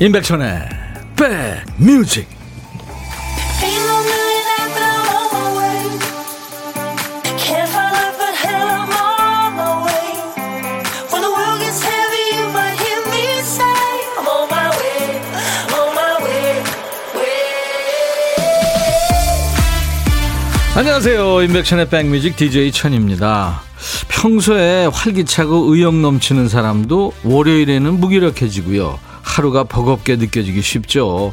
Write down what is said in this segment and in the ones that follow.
임백천의 백뮤직. 안녕하세요, 임백천의 백뮤직 DJ 천입니다. 평소에 활기차고 의욕 넘치는 사람도 월요일에는 무기력해지고요, 하루가 버겁게 느껴지기 쉽죠.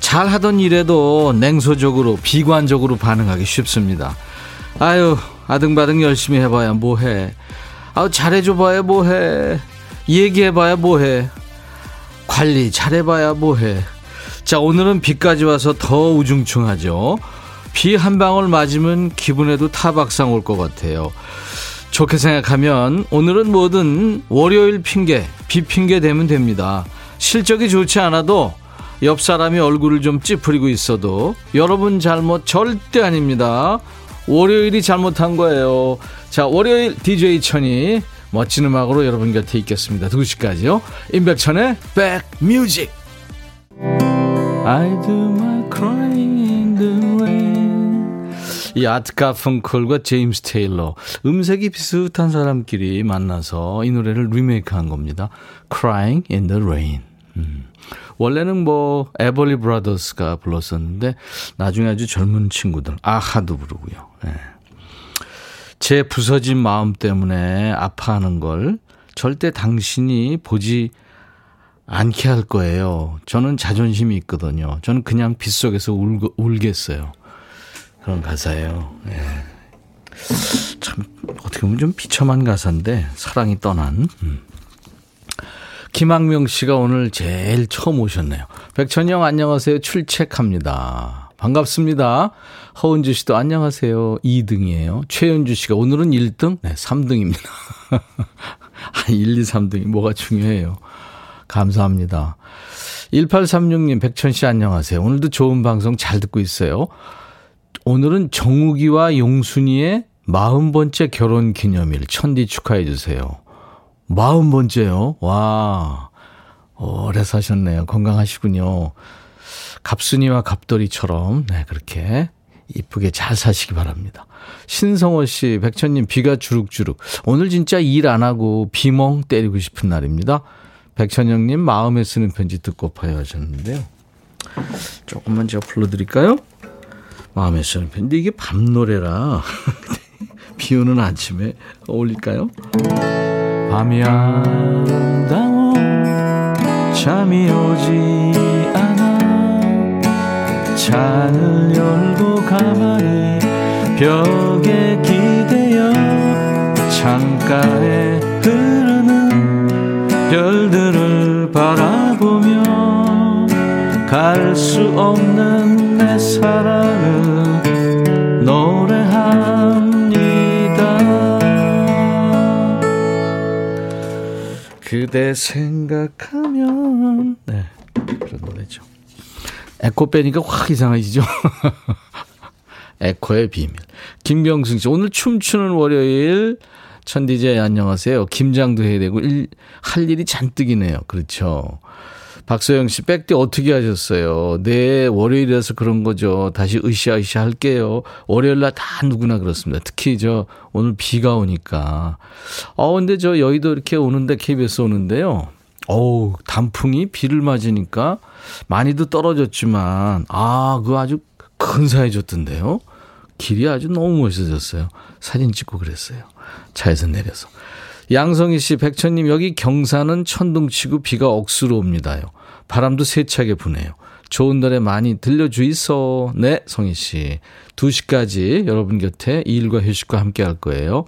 잘하던 일에도 냉소적으로 비관적으로 반응하기 쉽습니다. 아유, 아등바등 열심히 해봐야 뭐해, 아유 잘해줘봐야 뭐해, 얘기해봐야 뭐해, 관리 잘해봐야 뭐해. 자, 오늘은 비까지 와서 더 우중충하죠. 비 한 방울 맞으면 기분에도 타박상 올 것 같아요. 좋게 생각하면 오늘은 뭐든 월요일 핑계, 비 핑계 대면 됩니다. 실적이 좋지 않아도, 옆 사람이 얼굴을 좀 찌푸리고 있어도 여러분 잘못 절대 아닙니다. 월요일이 잘못한 거예요. 자, 월요일 DJ 천이 멋진 음악으로 여러분 곁에 있겠습니다. 2시까지요. 임백천의 백뮤직. I do my crying in the rain. 이 아트카펑클과 제임스 테일러, 음색이 비슷한 사람끼리 만나서 이 노래를 리메이크한 겁니다. Crying in the Rain. 원래는 뭐 에벌리 브라더스가 불렀었는데 나중에 아주 젊은 친구들 아하도 부르고요. 네. 제 부서진 마음 때문에 아파하는 걸 절대 당신이 보지 않게 할 거예요. 저는 자존심이 있거든요. 저는 그냥 빗속에서 울겠어요. 그런 가사예요. 예. 참 어떻게 보면 좀 비참한 가사인데, 사랑이 떠난. 김학명 씨가 오늘 제일 처음 오셨네요. 백천이 형 안녕하세요, 출첵합니다. 반갑습니다. 허은주 씨도 안녕하세요, 2등이에요. 최현주 씨가 오늘은 1등? 네, 3등입니다. 1, 2, 3등이 뭐가 중요해요. 감사합니다. 1836님, 백천 씨 안녕하세요. 오늘도 좋은 방송 잘 듣고 있어요. 오늘은 정욱이와 용순이의 40번째 결혼 기념일, 천디 축하해 주세요. 40번째요? 와, 오래 사셨네요. 건강하시군요. 갑순이와 갑돌이처럼, 네, 그렇게 이쁘게 잘 사시기 바랍니다. 신성호 씨, 백천님 비가 주룩주룩. 오늘 진짜 일 안 하고 비멍 때리고 싶은 날입니다. 백천영님 마음에 쓰는 편지 듣고파요 하셨는데요. 조금만 제가 불러드릴까요? 마음에 쓰는 편인데 이게 밤 노래라 비 오는 아침에 어울릴까요? 밤이야 당호 잠이 오지 않아 창을 열고 가만히 벽에 기대어 창가에 흐르는 별들을 바라보며 갈 수 없는 내 사랑을 노래합니다. 그대 생각하면, 네, 그런 노래죠. 에코 빼니까 확 이상해지죠. 에코의 비밀. 김병승 씨, 오늘 춤추는 월요일 천디제 안녕하세요. 김장도 해야 되고 할 일이 잔뜩이네요. 그렇죠. 박소영 씨, 백띠 어떻게 하셨어요? 네, 월요일이라서 그런 거죠. 다시 으쌰으쌰 할게요. 월요일날 다 누구나 그렇습니다. 특히 저 오늘 비가 오니까. 근데 저 여의도 이렇게 오는데, KBS 오는데요. 단풍이 비를 맞으니까 많이도 떨어졌지만, 그거 아주 근사해졌던데요. 길이 아주 너무 멋있어졌어요. 사진 찍고 그랬어요. 차에서 내려서. 양성희 씨, 백천님 여기 경산은 천둥치고 비가 억수로 옵니다요. 바람도 세차게 부네요. 좋은 노래 많이 들려주이소. 네, 성희 씨. 2시까지 여러분 곁에 일과 휴식과 함께 할 거예요.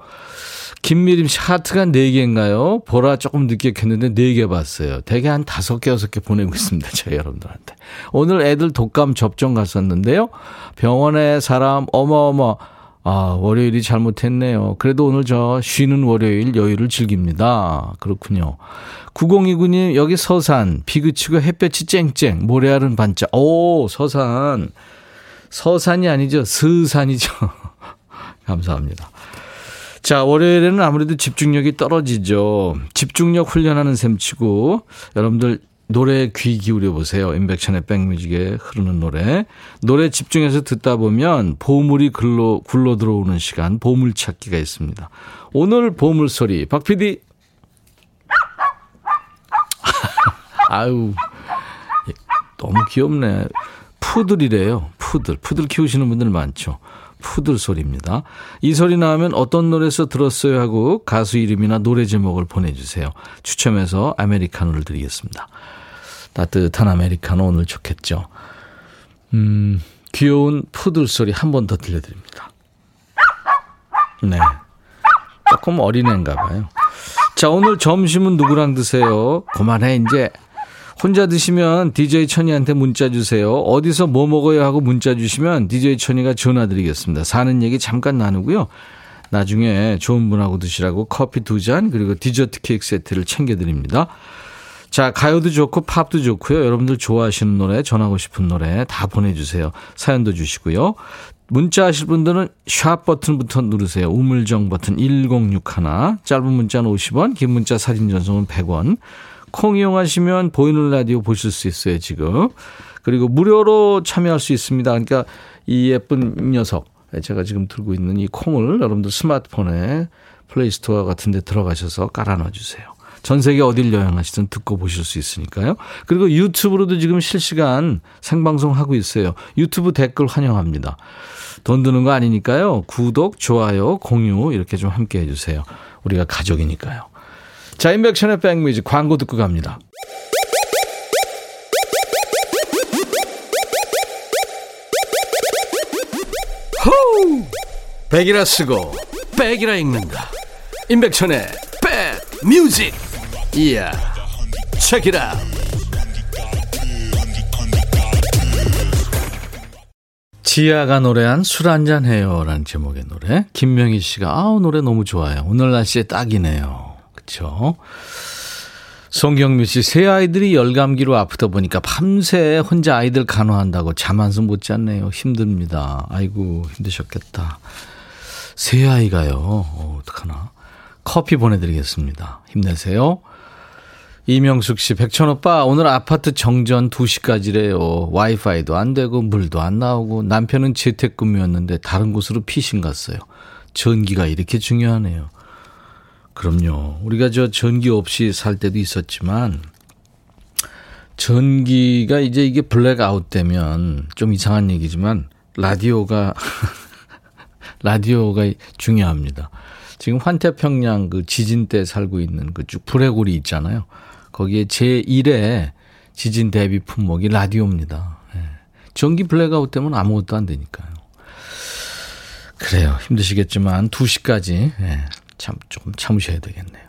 김미림 씨, 하트가 4개인가요? 보라 조금 늦게 켰는데 4개 봤어요. 대개 한 5개, 6개 보내고 있습니다. 저희 여러분들한테. 오늘 애들 독감 접종 갔었는데요. 병원에 사람 어마어마. 월요일이 잘못했네요. 그래도 오늘 저 쉬는 월요일 여유를 즐깁니다. 그렇군요. 9029님 여기 서산 비 그치고 햇볕이 쨍쨍 모래알은 반짝. 오, 서산이 아니죠, 스산이죠. 감사합니다. 자, 월요일에는 아무래도 집중력이 떨어지죠. 집중력 훈련하는 셈치고 여러분들 노래에 귀 기울여 보세요. 임백천의 백뮤직에 흐르는 노래. 노래 집중해서 듣다 보면 보물이 굴러 들어오는 시간, 보물 찾기가 있습니다. 오늘 보물 소리, 박 PD. 아유, 너무 귀엽네. 푸들이래요. 푸들 키우시는 분들 많죠. 푸들 소리입니다. 이 소리 나오면 어떤 노래에서 들었어요 하고 가수 이름이나 노래 제목을 보내주세요. 추첨해서 아메리카노를 드리겠습니다. 따뜻한 아메리카노 오늘 좋겠죠. 귀여운 푸들 소리 한 번 더 들려드립니다. 네, 조금 어린애인가 봐요. 자, 오늘 점심은 누구랑 드세요? 그만해 이제. 혼자 드시면 DJ 천이한테 문자 주세요. 어디서 뭐 먹어요 하고 문자 주시면 DJ 천이가 전화드리겠습니다. 사는 얘기 잠깐 나누고요. 나중에 좋은 분하고 드시라고 커피 2잔 그리고 디저트 케이크 세트를 챙겨드립니다. 자, 가요도 좋고 팝도 좋고요. 여러분들 좋아하시는 노래, 전하고 싶은 노래 다 보내주세요. 사연도 주시고요. 문자 하실 분들은 샵 버튼부터 누르세요. 우물정 버튼 1061. 짧은 문자는 50원, 긴 문자 사진 전송은 100원. 콩 이용하시면 보이는 라디오 보실 수 있어요, 지금. 그리고 무료로 참여할 수 있습니다. 그러니까 이 예쁜 녀석, 제가 지금 들고 있는 이 콩을 여러분들 스마트폰에 플레이스토어 같은 데 들어가셔서 깔아놔 주세요. 전 세계 어딜 여행하시든 듣고 보실 수 있으니까요. 그리고 유튜브로도 지금 실시간 생방송 하고 있어요. 유튜브 댓글 환영합니다. 돈 드는 거 아니니까요. 구독, 좋아요, 공유 이렇게 좀 함께 해주세요. 우리가 가족이니까요. 자, 임백천의 백뮤직 광고 듣고 갑니다. 호우! 백이라 쓰고 백이라 읽는다. 임백천의 백뮤직. 이야, 체키라. 지아가 노래한 술 한잔 해요라는 제목의 노래. 김명희 씨가 아우 노래 너무 좋아요. 오늘 날씨에 딱이네요. 그렇죠. 송경미 씨, 세 아이들이 열감기로 아프다 보니까 밤새 혼자 아이들 간호한다고 잠 한숨 못 잤네요. 힘듭니다. 아이고, 힘드셨겠다. 세 아이가요. 어떡하나. 커피 보내드리겠습니다. 힘내세요. 이명숙 씨, 백천 오빠 오늘 아파트 정전 2시까지래요. 와이파이도 안 되고 물도 안 나오고 남편은 재택근무였는데 다른 곳으로 피신 갔어요. 전기가 이렇게 중요하네요. 그럼요. 우리가 저 전기 없이 살 때도 있었지만 전기가 이제 이게 블랙아웃 되면 좀 이상한 얘기지만 라디오가 중요합니다. 지금 환태평양 그 지진 때 살고 있는 그 쭉 불해골이 있잖아요. 거기에 제1의 지진 대비 품목이 라디오입니다. 예. 전기 블랙아웃 때문에 아무것도 안 되니까요. 그래요. 힘드시겠지만 2시까지. 예. 조금 참으셔야 되겠네요.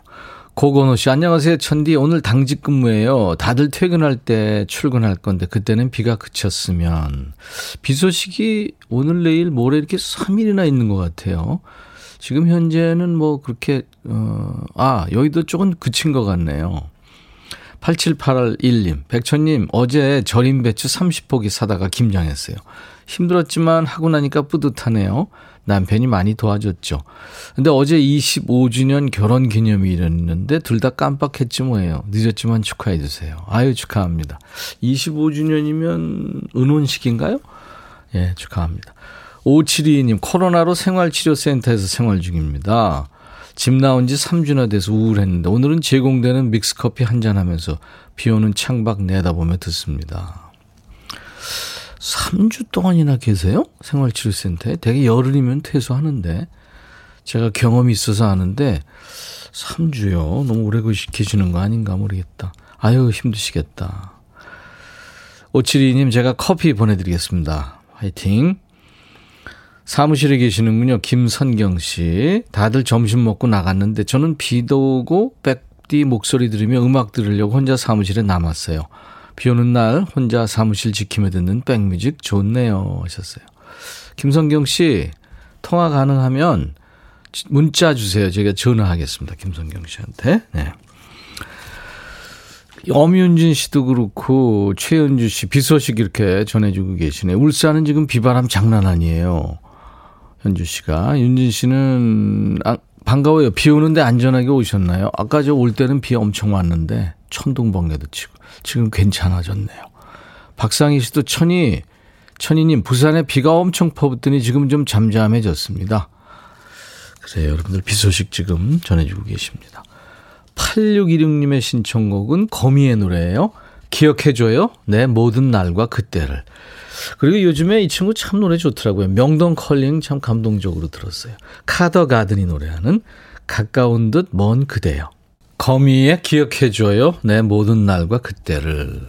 고건호 씨, 안녕하세요. 천디, 오늘 당직 근무예요. 다들 퇴근할 때 출근할 건데 그때는 비가 그쳤으면. 비 소식이 오늘 내일 모레 이렇게 3일이나 있는 것 같아요. 지금 현재는 뭐 그렇게 여의도 쪽은 그친 것 같네요. 87881님, 백천님, 어제 절임 배추 30포기 사다가 김장했어요. 힘들었지만 하고 나니까 뿌듯하네요. 남편이 많이 도와줬죠. 근데 어제 25주년 결혼기념일이었는데 둘 다 깜빡했지 뭐예요. 늦었지만 축하해 주세요. 아유, 축하합니다. 25주년이면 은혼식인가요? 예, 축하합니다. 5722님, 코로나로 생활치료센터에서 생활 중입니다. 집 나온 지 3주나 돼서 우울했는데 오늘은 제공되는 믹스커피 한잔하면서 비오는 창밖 내다보며 듣습니다. 3주 동안이나 계세요? 생활치료센터에? 되게 열흘이면 퇴소하는데. 제가 경험이 있어서 아는데 3주요? 너무 오래 계시는 거 아닌가 모르겠다. 아유, 힘드시겠다. 5722님, 제가 커피 보내드리겠습니다. 화이팅. 사무실에 계시는군요. 김선경 씨. 다들 점심 먹고 나갔는데 저는 비도 오고 백디 목소리 들으며 음악 들으려고 혼자 사무실에 남았어요. 비 오는 날 혼자 사무실 지키며 듣는 백뮤직 좋네요 하셨어요. 김성경 씨, 통화 가능하면 문자 주세요. 제가 전화하겠습니다. 김성경 씨한테. 네. 엄윤진 씨도 그렇고 최은주 씨, 비 소식 이렇게 전해주고 계시네. 울산은 지금 비바람 장난 아니에요. 현주 씨가. 윤진 씨는 반가워요. 비 오는데 안전하게 오셨나요? 아까 저 올 때는 비 엄청 왔는데 천둥번개도 치고 지금 괜찮아졌네요. 박상희 씨도 천이님 부산에 비가 엄청 퍼붓더니 지금 좀 잠잠해졌습니다. 그래요. 여러분들 비 소식 지금 전해주고 계십니다. 8616님의 신청곡은 거미의 노래예요. 기억해줘요. 내 모든 날과 그때를. 그리고 요즘에 이 친구 참 노래 좋더라고요. 명동컬링 참 감동적으로 들었어요. 카더가든이 노래하는 가까운 듯 먼 그대요. 거미의 기억해줘요. 내 모든 날과 그때를.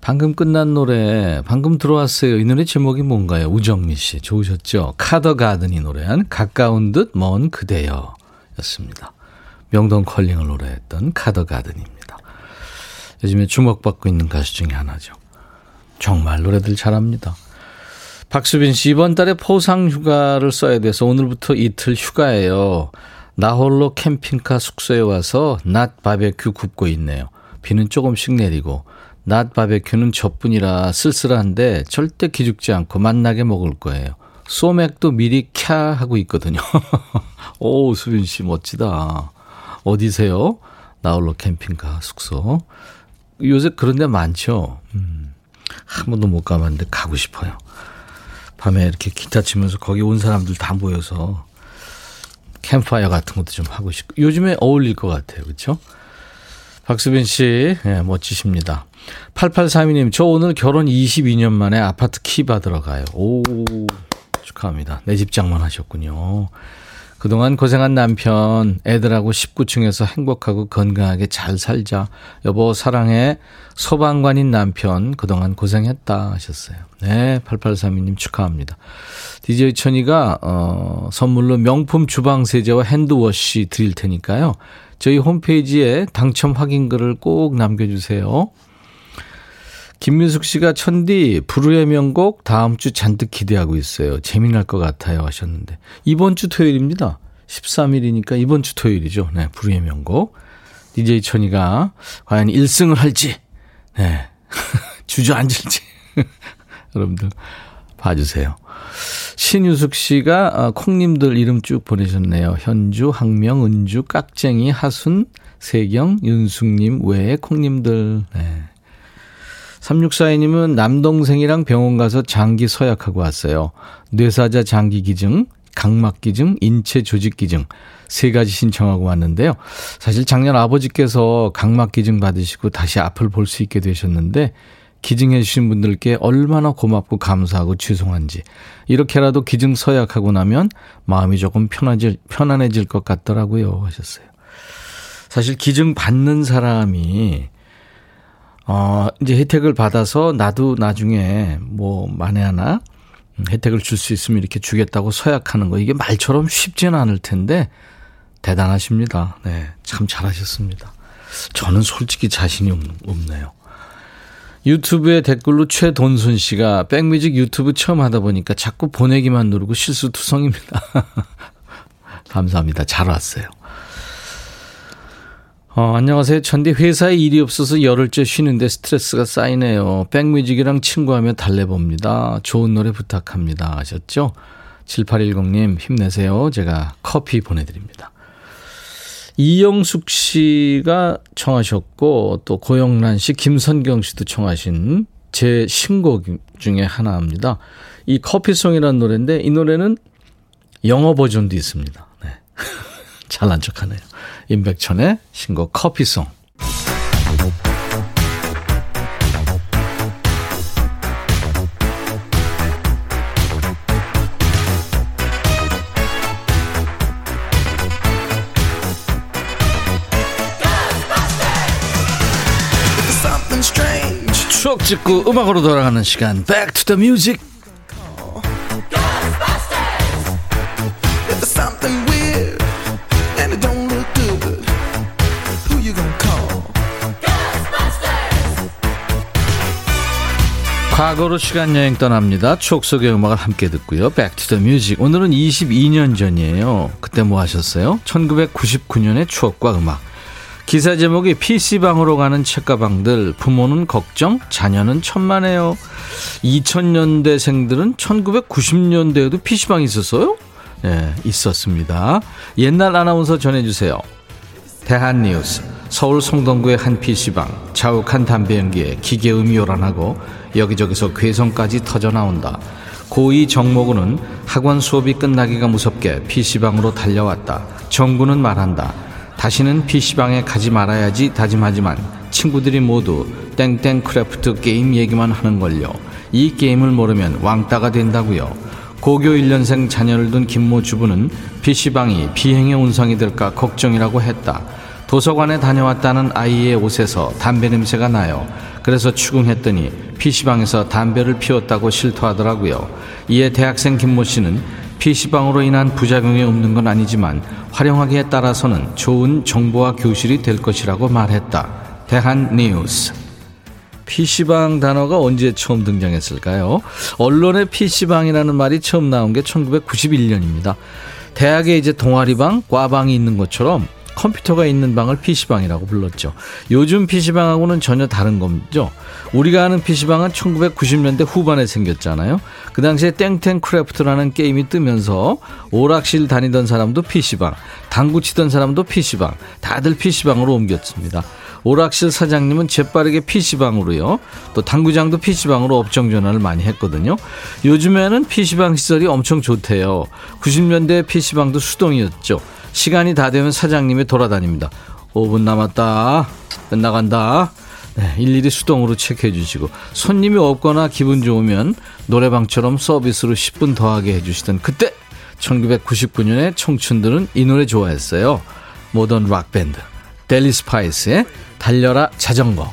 방금 끝난 노래 방금 들어왔어요. 이 노래 제목이 뭔가요? 우정미 씨 좋으셨죠? 카더가든이 노래한 가까운 듯 먼 그대여 였습니다. 명동컬링을 노래했던 카더가든입니다. 요즘에 주목받고 있는 가수 중에 하나죠. 정말 노래들 잘합니다. 박수빈 씨 이번 달에 포상 휴가를 써야 돼서 오늘부터 이틀 휴가예요. 나 홀로 캠핑카 숙소에 와서 낮 바베큐 굽고 있네요. 비는 조금씩 내리고 낮 바베큐는 저뿐이라 쓸쓸한데 절대 기죽지 않고 맛나게 먹을 거예요. 소맥도 미리 캬 하고 있거든요. 오 수빈 씨 멋지다. 어디세요? 나 홀로 캠핑카 숙소. 요새 그런 데 많죠. 한 번도 못 가봤는데 가고 싶어요. 밤에 이렇게 기타 치면서 거기 온 사람들 다 모여서 캠프파이어 같은 것도 좀 하고 싶고 요즘에 어울릴 것 같아요. 그렇죠? 박수빈 씨 네, 멋지십니다. 8832님 저 오늘 결혼 22년 만에 아파트 키 받으러 가요. 오 축하합니다. 내 집 장만 하셨군요. 그동안 고생한 남편, 애들하고 19층에서 행복하고 건강하게 잘 살자. 여보 사랑해. 소방관인 남편 그동안 고생했다 하셨어요. 네, 8832님 축하합니다. DJ 천이가 선물로 명품 주방세제와 핸드워시 드릴 테니까요. 저희 홈페이지에 당첨 확인글을 꼭 남겨주세요. 김민숙 씨가 천디 불후의 명곡 다음 주 잔뜩 기대하고 있어요. 재미날 것 같아요 하셨는데 이번 주 토요일입니다. 13일이니까 이번 주 토요일이죠. 네, 불후의 명곡. DJ 천이가 과연 1승을 할지 네. 주저앉을지 여러분들 봐주세요. 신유숙 씨가 콩님들 이름 쭉 보내셨네요. 현주, 항명, 은주, 깍쟁이, 하순, 세경, 윤숙님 외에 콩님들 네. 3642님은 남동생이랑 병원 가서 장기 서약하고 왔어요. 뇌사자 장기 기증, 각막 기증, 인체 조직 기증 세 가지 신청하고 왔는데요. 사실 작년 아버지께서 각막 기증 받으시고 다시 앞을 볼 수 있게 되셨는데 기증해 주신 분들께 얼마나 고맙고 감사하고 죄송한지 이렇게라도 기증 서약하고 나면 마음이 조금 편안해질 것 같더라고요 하셨어요. 사실 기증 받는 사람이 이제 혜택을 받아서 나도 나중에 뭐 만에 하나 혜택을 줄 수 있으면 이렇게 주겠다고 서약하는 거 이게 말처럼 쉽지는 않을 텐데 대단하십니다. 네, 참 잘하셨습니다. 저는 솔직히 자신이 없네요. 유튜브에 댓글로 최돈순 씨가 백뮤직 유튜브 처음 하다 보니까 자꾸 보내기만 누르고 실수투성입니다. 감사합니다. 잘 왔어요. 안녕하세요. 천디 회사에 일이 없어서 열흘째 쉬는데 스트레스가 쌓이네요. 백뮤직이랑 친구하며 달래봅니다. 좋은 노래 부탁합니다. 하셨죠? 7810님 힘내세요. 제가 커피 보내드립니다. 이영숙 씨가 청하셨고 또 고영란 씨, 김선경 씨도 청하신 제 신곡 중에 하나입니다. 이 커피송이라는 노래인데 이 노래는 영어 버전도 있습니다. 네. 잘난 척하네요. 임백천의 신곡 커피송. 추억 찍고 음악으로 돌아가는 시간 Back to the Music. 과거로 시간여행 떠납니다. 추억 속의 음악을 함께 듣고요. Back to the Music. 오늘은 22년 전이에요. 그때 뭐 하셨어요? 1999년의 추억과 음악. 기사 제목이 PC방으로 가는 책가방들. 부모는 걱정, 자녀는 천만에요. 2000년대생들은 1990년대에도 PC방이 있었어요? 네, 있었습니다. 옛날 아나운서 전해주세요. 대한뉴스. 서울 성동구의 한 PC방, 자욱한 담배 연기에 기계음이 요란하고 여기저기서 괴성까지 터져나온다. 고2 정모군은 학원 수업이 끝나기가 무섭게 PC방으로 달려왔다. 정군은 말한다. 다시는 PC방에 가지 말아야지 다짐하지만 친구들이 모두 땡땡 크래프트 게임 얘기만 하는걸요. 이 게임을 모르면 왕따가 된다고요. 고교 1년생 자녀를 둔 김모 주부는 PC방이 비행의 운성이 될까 걱정이라고 했다. 도서관에 다녀왔다는 아이의 옷에서 담배 냄새가 나요. 그래서 추궁했더니 PC방에서 담배를 피웠다고 실토하더라고요. 이에 대학생 김모 씨는 PC방으로 인한 부작용이 없는 건 아니지만 활용하기에 따라서는 좋은 정보와 교실이 될 것이라고 말했다. 대한뉴스. PC방 단어가 언제 처음 등장했을까요? 언론에 PC방이라는 말이 처음 나온 게 1991년입니다. 대학에 이제 동아리방, 과방이 있는 것처럼 컴퓨터가 있는 방을 PC방이라고 불렀죠. 요즘 PC방하고는 전혀 다른 거죠. 우리가 아는 PC방은 1990년대 후반에 생겼잖아요. 그 당시에 땡땡 크래프트라는 게임이 뜨면서 오락실 다니던 사람도 PC방, 당구 치던 사람도 PC방, 다들 PC방으로 옮겼습니다. 오락실 사장님은 재빠르게 PC방으로요. 또 당구장도 PC방으로 업종 전환을 많이 했거든요. 요즘에는 PC방 시설이 엄청 좋대요. 90년대 PC방도 수동이었죠. 시간이 다 되면 사장님이 돌아다닙니다. 5분 남았다. 끝나간다. 네, 일일이 수동으로 체크해 주시고, 손님이 없거나 기분 좋으면 노래방처럼 서비스로 10분 더하게 해 주시던 그때, 1999년에 청춘들은 이 노래 좋아했어요. 모던 락밴드 델리 스파이스의 달려라 자전거.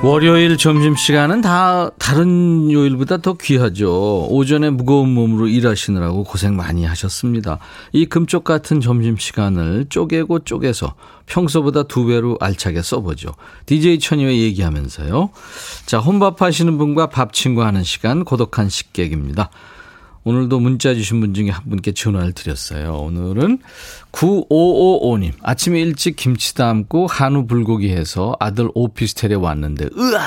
월요일 점심시간은 다 다른 요일보다 더 귀하죠. 오전에 무거운 몸으로 일하시느라고 고생 많이 하셨습니다. 이 금쪽 같은 점심시간을 쪼개고 쪼개서 평소보다 2배로 알차게 써보죠. DJ 천이와 얘기하면서요. 자, 혼밥하시는 분과 밥 친구하는 시간, 고독한 식객입니다. 오늘도 문자 주신 분 중에 한 분께 전화를 드렸어요. 오늘은 9555님. 아침에 일찍 김치 담고 한우 불고기 해서 아들 오피스텔에 왔는데 으악!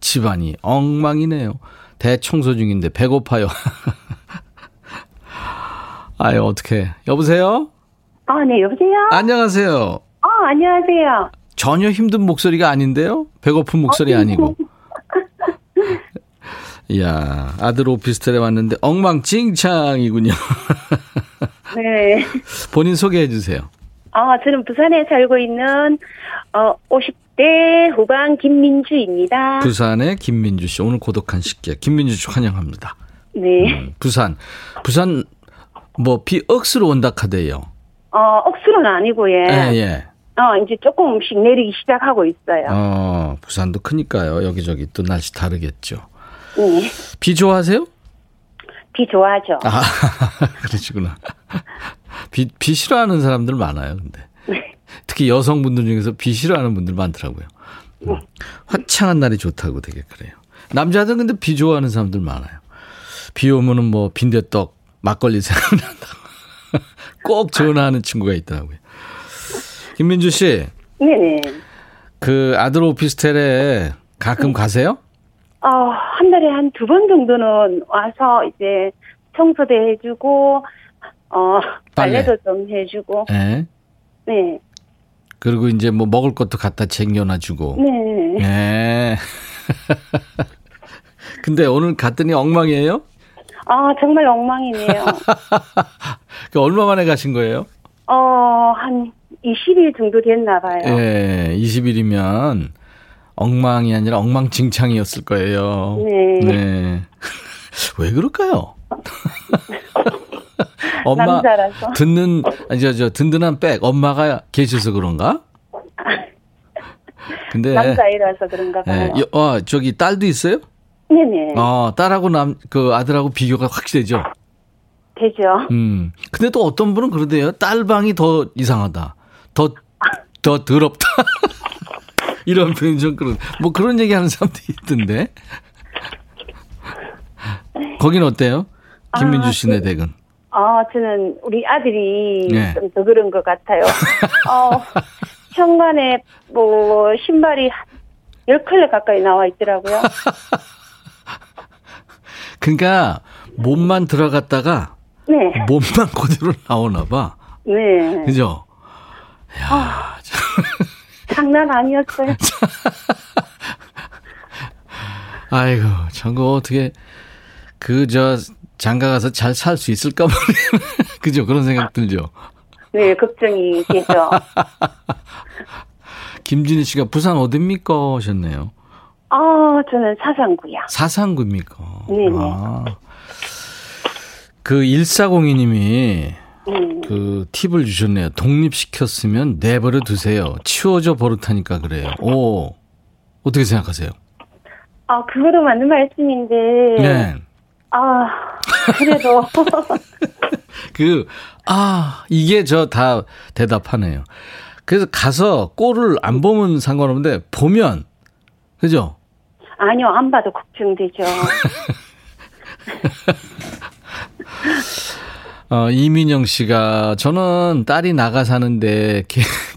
집안이 엉망이네요. 대청소 중인데 배고파요. 아유, 어떡해. 여보세요? 아, 네, 여보세요? 안녕하세요. 안녕하세요. 전혀 힘든 목소리가 아닌데요? 배고픈 목소리 아니고. 이야, 아들 오피스텔에 왔는데 엉망진창이군요. 네. 본인 소개해 주세요. 저는 부산에 살고 있는 50대 후반 김민주입니다. 부산의 김민주 씨, 오늘 고독한 식객 김민주 씨 환영합니다. 네. 부산 뭐 비 억수로 온다 카대요. 억수로는 아니고 예. 이제 조금씩 내리기 시작하고 있어요. 부산도 크니까요. 여기저기 또 날씨 다르겠죠. 네. 비 좋아하세요? 비 좋아하죠. 아, 그러시구나. 비 싫어하는 사람들 많아요, 근데. 네. 특히 여성분들 중에서 비 싫어하는 분들 많더라고요. 네. 화창한 날이 좋다고 되게 그래요. 남자들은 근데 비 좋아하는 사람들 많아요. 비 오면은 뭐 빈대떡, 막걸리 생각난다고 꼭 전화하는 친구가 있더라고요. 김민주 씨. 네네. 그 아들 오피스텔에 가끔 가세요? 한 달에 한 2번 정도는 와서 이제 청소도 해주고, 빨래도 좀 해주고. 네. 네. 그리고 이제 뭐 먹을 것도 갖다 챙겨놔주고. 네. 네. 근데 오늘 갔더니 엉망이에요? 정말 엉망이네요. 얼마 만에 가신 거예요? 한 20일 정도 됐나 봐요. 네, 20일이면. 엉망이 아니라 엉망진창이었을 거예요. 네. 네. 왜 그럴까요? 엄마 남자라서. 든든한 백 엄마가 계셔서 그런가? 근데 남자이라서 그런가 봐요. 네. 저기 딸도 있어요? 네네. 딸하고 그 아들하고 비교가 확실하죠. 되죠. 근데 또 어떤 분은 그러대요. 딸방이 더 이상하다. 더 더럽다. 이런 표현 좀 그런. 뭐 그런 얘기하는 사람도 있던데. 거긴 어때요? 김민주 씨네 댁은. 저는 우리 아들이 좀 더 그런 것 같아요. 현관에 뭐 신발이 10켤레 가까이 나와 있더라고요. 그러니까 몸만 들어갔다가 몸만 그대로 나오나 봐. 네. 그죠? 이야, 장난 아니었어요. 아이고, 참, 어떻게 장가 가서 잘 살 수 있을까 모르겠네. 그죠? 그런 생각 들죠? 네, 걱정이 되죠. 김진희 씨가 부산 어딥니까 하셨네요. 저는 사상구요. 사상구입니까? 네네. 그 1402님이 그 팁을 주셨네요. 독립시켰으면 내버려 두세요. 치워져 버릇하니까 그래요. 오, 어떻게 생각하세요? 그거도 맞는 말씀인데. 네. 그래도. 이게 저 다 대답하네요. 그래서 가서 꼴을 안 보면 상관없는데, 보면, 그죠? 아니요, 안 봐도 걱정되죠. 이민영 씨가, 저는 딸이 나가 사는데,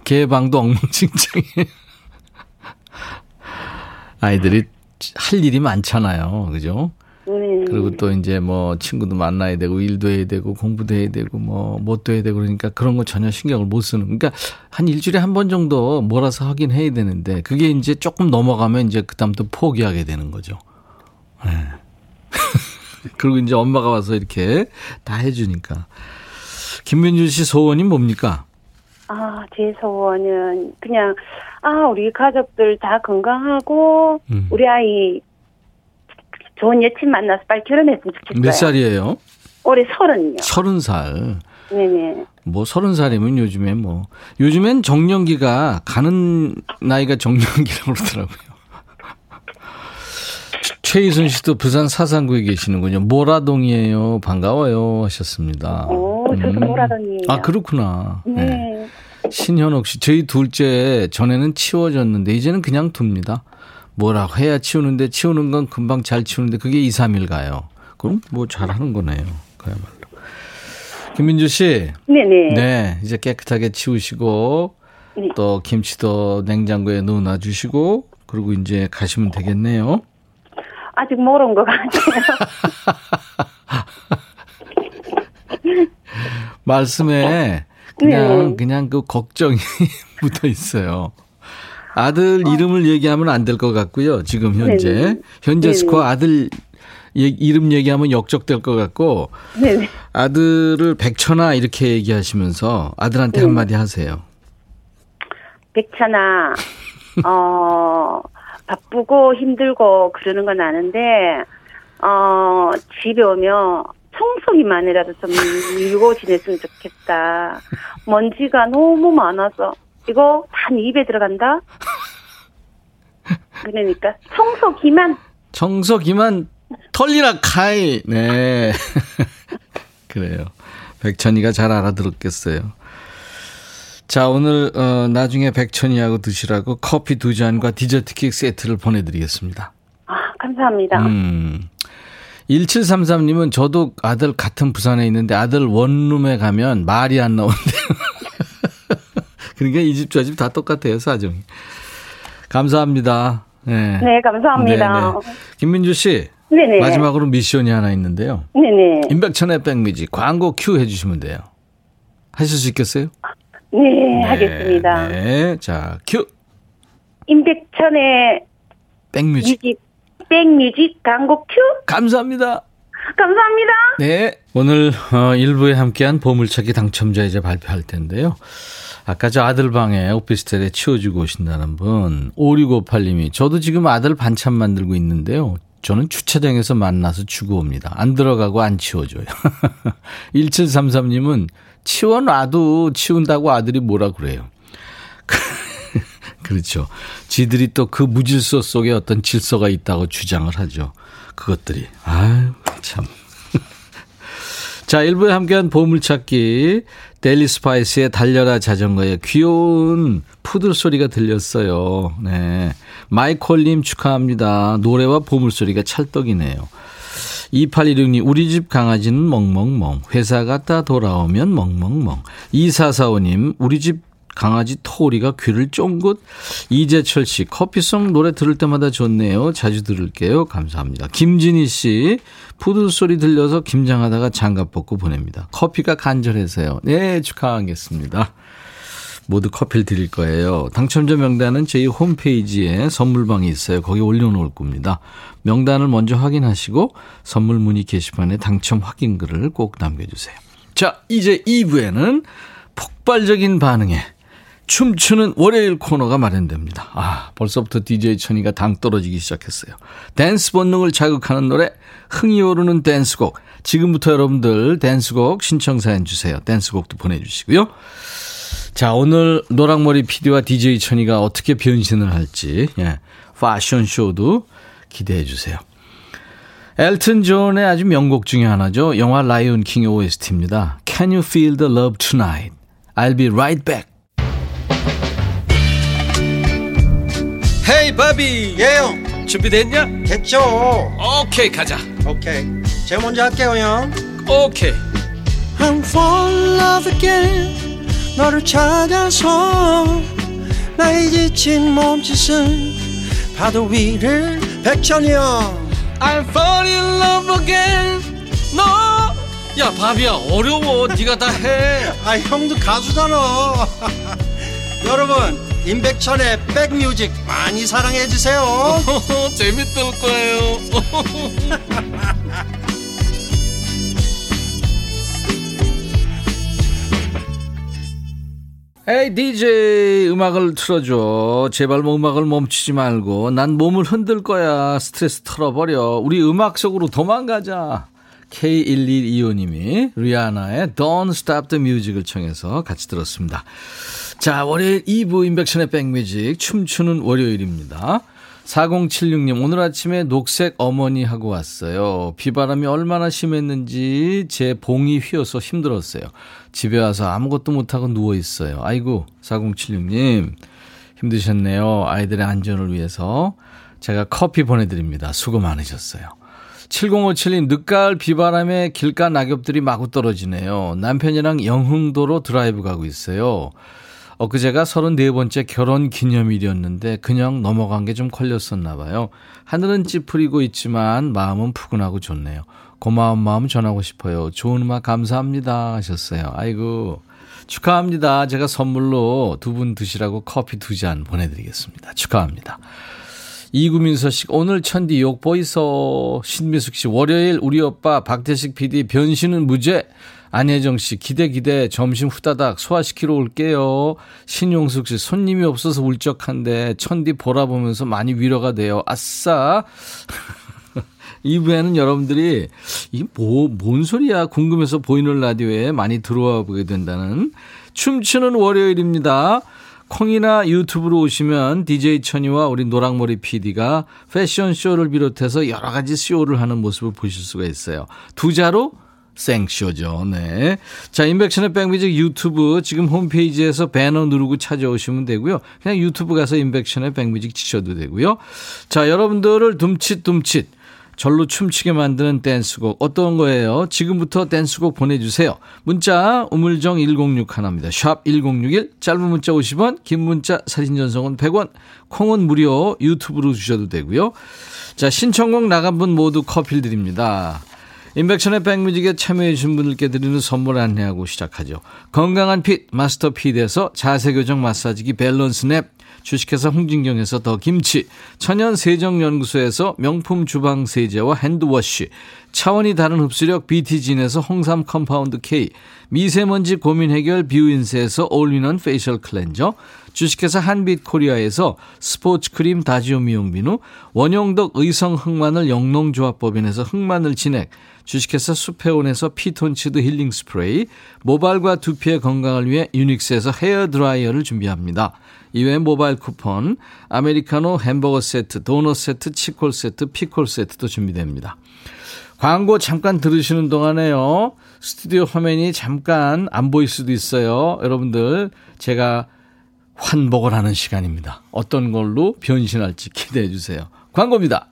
개방도 엉망진창이에요. 아이들이 할 일이 많잖아요. 그죠? 그리고 또 이제 뭐 친구도 만나야 되고 일도 해야 되고 공부도 해야 되고 뭐 못도 해야 되고 그러니까 그런 거 전혀 신경을 못 쓰는. 그러니까 한 일주일에 한 번 정도 몰아서 하긴 해야 되는데 그게 이제 조금 넘어가면 이제 그다음부터 포기하게 되는 거죠. 네. 그리고 이제 엄마가 와서 이렇게 다 해주니까. 김민주 씨 소원이 뭡니까? 제 소원은 그냥 우리 가족들 다 건강하고 우리 아이 좋은 여친 만나서 빨리 결혼했으면 좋겠어요. 몇 살이에요? 올해 30이요. 30살. 네네. 뭐 30살이면 요즘에 뭐. 요즘엔 정년기가 가는 나이가 정년기라고 그러더라고요. 최희순 씨도 부산 사상구에 계시는군요. 모라동이에요. 반가워요 하셨습니다. 저도 모라동이에요. 그렇구나. 네. 신현옥 씨. 저희 둘째 전에는 치워졌는데 이제는 그냥 둡니다. 뭐라고 해야 치우는데 치우는 건 금방 잘 치우는데 그게 2, 3일 가요. 그럼 뭐 잘하는 거네요. 그야말로. 김민주 씨. 네네. 네. 이제 깨끗하게 치우시고 네. 또 김치도 냉장고에 넣어놔주시고 그리고 이제 가시면 되겠네요. 아직 멀은 것 같아요. 말씀에 그냥 그 걱정이 묻어 있어요. 아들 이름을 얘기하면 안 될 것 같고요. 지금 현재. 네네. 현재 스코어 아들 이름 얘기하면 역적될 것 같고 네네. 아들을 백천아 이렇게 얘기하시면서 아들한테 한마디 하세요. 백천아 바쁘고 힘들고 그러는 건 아는데 집에 오면 청소기만이라도 좀 밀고 지냈으면 좋겠다. 먼지가 너무 많아서. 이거 단 입에 들어간다. 그러니까 청소기만 털리라 카이. 네. 그래요. 백천이가 잘 알아들었겠어요. 자 오늘 나중에 백천이하고 드시라고 커피 2잔과 디저트 케이크 세트를 보내드리겠습니다. 감사합니다. 1733님은 저도 아들 같은 부산에 있는데 아들 원룸에 가면 말이 안 나오는데요. 그러니까 이 집 저 집 다 똑같아요 사정이. 감사합니다. 네 감사합니다. 네네. 김민주 씨 네네. 마지막으로 미션이 하나 있는데요. 네네. 임백천의 백미지 광고 큐 해주시면 돼요. 하실 수 있겠어요? 네 하겠습니다. 네, 자 큐. 임백천의 백뮤직 광고 큐. 감사합니다. 네 오늘 일부에 함께한 보물찾기 당첨자 이제 발표할 텐데요. 아까 저 아들 방에 오피스텔에 치워주고 오신다는 분 5658님이 저도 지금 아들 반찬 만들고 있는데요. 저는 주차장에서 만나서 주고 옵니다. 안 들어가고 안 치워줘요. 1733님은 치워놔도 치운다고 아들이 뭐라 그래요. 그렇죠. 지들이 또 그 무질서 속에 어떤 질서가 있다고 주장을 하죠. 그것들이. 아유 참. 자, 1부에 함께한 보물찾기 데일리 스파이스의 달려라 자전거에 귀여운 푸들 소리가 들렸어요. 네, 마이콜님 축하합니다. 노래와 보물소리가 찰떡이네요. 2816님, 우리 집 강아지는 멍멍멍, 회사 갔다 돌아오면 멍멍멍. 2445님, 우리 집 강아지 토리가 귀를 쫑긋. 이재철 씨, 커피송 노래 들을 때마다 좋네요. 자주 들을게요. 감사합니다. 김진희 씨, 푸들 소리 들려서 김장하다가 장갑 벗고 보냅니다. 커피가 간절해서요. 네, 축하하겠습니다. 모두 커피를 드릴 거예요. 당첨자 명단은 저희 홈페이지에 선물방이 있어요. 거기 올려놓을 겁니다. 명단을 먼저 확인하시고 선물 문의 게시판에 당첨 확인글을 꼭 남겨주세요. 자, 이제 2부에는 폭발적인 반응에 춤추는 월요일 코너가 마련됩니다. 아, 벌써부터 DJ 천이가 당 떨어지기 시작했어요. 댄스 본능을 자극하는 노래, 흥이 오르는 댄스곡. 지금부터 여러분들 댄스곡 신청사연 주세요. 댄스곡도 보내주시고요. 자, 오늘 노랑머리 PD와 DJ 천이가 어떻게 변신을 할지, 예, 패션쇼도 기대해 주세요. 엘튼 존의 아주 명곡 중에 하나죠. 영화 라이온 킹의 OST입니다. Can you feel the love tonight? I'll be right back. Hey, 바비. 예영. Yeah. 준비됐냐? 됐죠. 오케이, 가자. 오케이. 제가 먼저 할게요, 형. 오케이. I'm fall in love again. 너를 찾아서 나의 지친 몸짓은 파도 위를 백천이야. I'm falling in love again. 너. No. 야, 바비야, 어려워. 네가 다 해. 아, 형도 가수잖아. 여러분, 임백천의 백뮤직 많이 사랑해 주세요. 재밌을 거예요. 에이, DJ 음악을 틀어줘. 제발 뭐 음악을 멈추지 말고. 난 몸을 흔들 거야. 스트레스 털어버려. 우리 음악 속으로 도망가자. K1125님이 리아나의 Don't Stop the Music을 청해서 같이 들었습니다. 자, 월요일 2부 임백천의 백뮤직, 춤추는 월요일입니다. 4076님, 오늘 아침에 녹색 어머니 하고 왔어요. 비바람이 얼마나 심했는지 제 봉이 휘어서 힘들었어요. 집에 와서 아무것도 못하고 누워있어요. 아이고, 4076님 힘드셨네요. 아이들의 안전을 위해서 제가 커피 보내드립니다. 수고 많으셨어요. 7057님, 늦가을 비바람에 길가 낙엽들이 마구 떨어지네요. 남편이랑 영흥도로 드라이브 가고 있어요. 엊그제가 34번째 결혼기념일이었는데 그냥 넘어간 게 좀 걸렸었나 봐요. 하늘은 찌푸리고 있지만 마음은 푸근하고 좋네요. 고마운 마음 전하고 싶어요. 좋은 음악 감사합니다 하셨어요. 아이고, 축하합니다. 제가 선물로 두 분 드시라고 커피 2잔 보내드리겠습니다. 축하합니다. 이구민서 씨, 오늘 천디 욕 보이소. 신미숙 씨, 월요일 우리 오빠 박태식 PD 변신은 무죄. 안혜정 씨, 기대 점심 후다닥 소화시키러 올게요. 신용숙 씨, 손님이 없어서 울적한데 천디 보라 보면서 많이 위로가 돼요. 아싸. 2부에는 여러분들이 이게 뭔 소리야 궁금해서 보이는 라디오에 많이 들어와 보게 된다는 춤추는 월요일입니다. 콩이나 유튜브로 오시면 DJ 천이와 우리 노랑머리 PD가 패션쇼를 비롯해서 여러 가지 쇼를 하는 모습을 보실 수가 있어요. 두자로 생쇼죠. 네. 자, 임백천의 백뮤직 유튜브 지금 홈페이지에서 배너 누르고 찾아오시면 되고요. 그냥 유튜브 가서 임백천의 백뮤직 치셔도 되고요. 자, 여러분들을 둠칫둠칫 절로 춤추게 만드는 댄스곡 어떤 거예요? 지금부터 댄스곡 보내주세요. 문자 우물정 1061입니다. 샵 1061, 짧은 문자 50원, 긴 문자 사진 전송은 100원, 콩은 무료. 유튜브로 주셔도 되고요. 자, 신청곡 나간 분 모두 커피를 드립니다. 임백천의 백뮤직에 참여해 주신 분들께 드리는 선물 안내하고 시작하죠. 건강한 핏 마스터 핏에서 자세교정 마사지기 밸런스 냅, 주식회사 홍진경에서 더 김치, 천연세정연구소에서 명품 주방세제와 핸드워시, 차원이 다른 흡수력 BT진에서 홍삼 컴파운드 K, 미세먼지 고민 해결 뷰인세에서 올인원 페이셜 클렌저, 주식회사 한빛코리아에서 스포츠크림 다지오 미용비누, 원용덕 의성 흑마늘 영농조합법인에서 흑마늘 진액, 주식회사 수페온에서 피톤치드 힐링 스프레이, 모발과 두피의 건강을 위해 유닉스에서 헤어드라이어를 준비합니다. 이외에 모바일 쿠폰, 아메리카노 햄버거 세트, 도넛 세트, 치콜 세트, 피콜 세트도 준비됩니다. 광고 잠깐 들으시는 동안에요, 스튜디오 화면이 잠깐 안 보일 수도 있어요. 여러분들, 제가 환복을 하는 시간입니다. 어떤 걸로 변신할지 기대해 주세요. 광고입니다.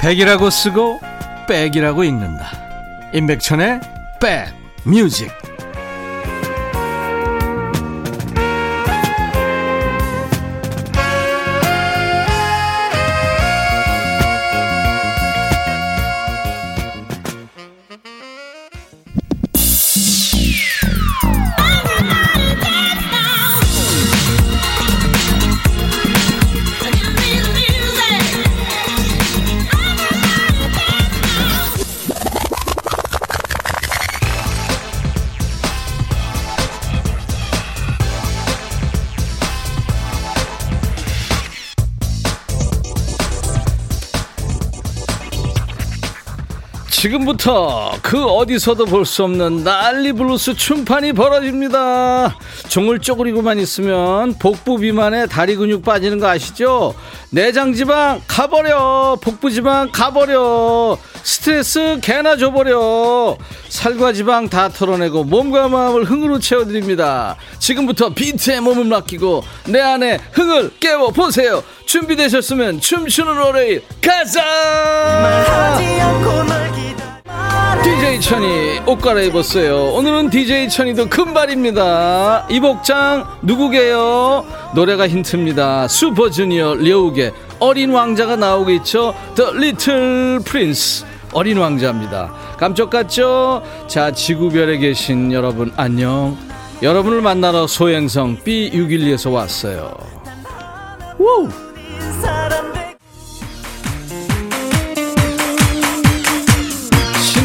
백이라고 쓰고 백이라고 읽는다. 임백천의 백뮤직. 지금부터 그 어디서도 볼 수 없는 난리 블루스 춤판이 벌어집니다. 종을 쪼그리고만 있으면 복부 비만에 다리 근육 빠지는 거 아시죠? 내장지방 가버려, 복부지방 가버려, 스트레스 개나 줘버려, 살과 지방 다 털어내고 몸과 마음을 흥으로 채워드립니다. 지금부터 비트에 몸을 맡기고 내 안에 흥을 깨워보세요. 준비되셨으면 춤추는 월요일 가자! DJ 천이 옷 갈아입었어요. 오늘은 DJ 천이도 금발입니다. 이 복장 누구게요? 노래가 힌트입니다. 슈퍼주니어 려욱의 어린 왕자가 나오겠죠. The Little Prince, 어린 왕자입니다. 감쪽같죠? 자, 지구별에 계신 여러분 안녕. 여러분을 만나러 소행성 B612에서 왔어요. 우!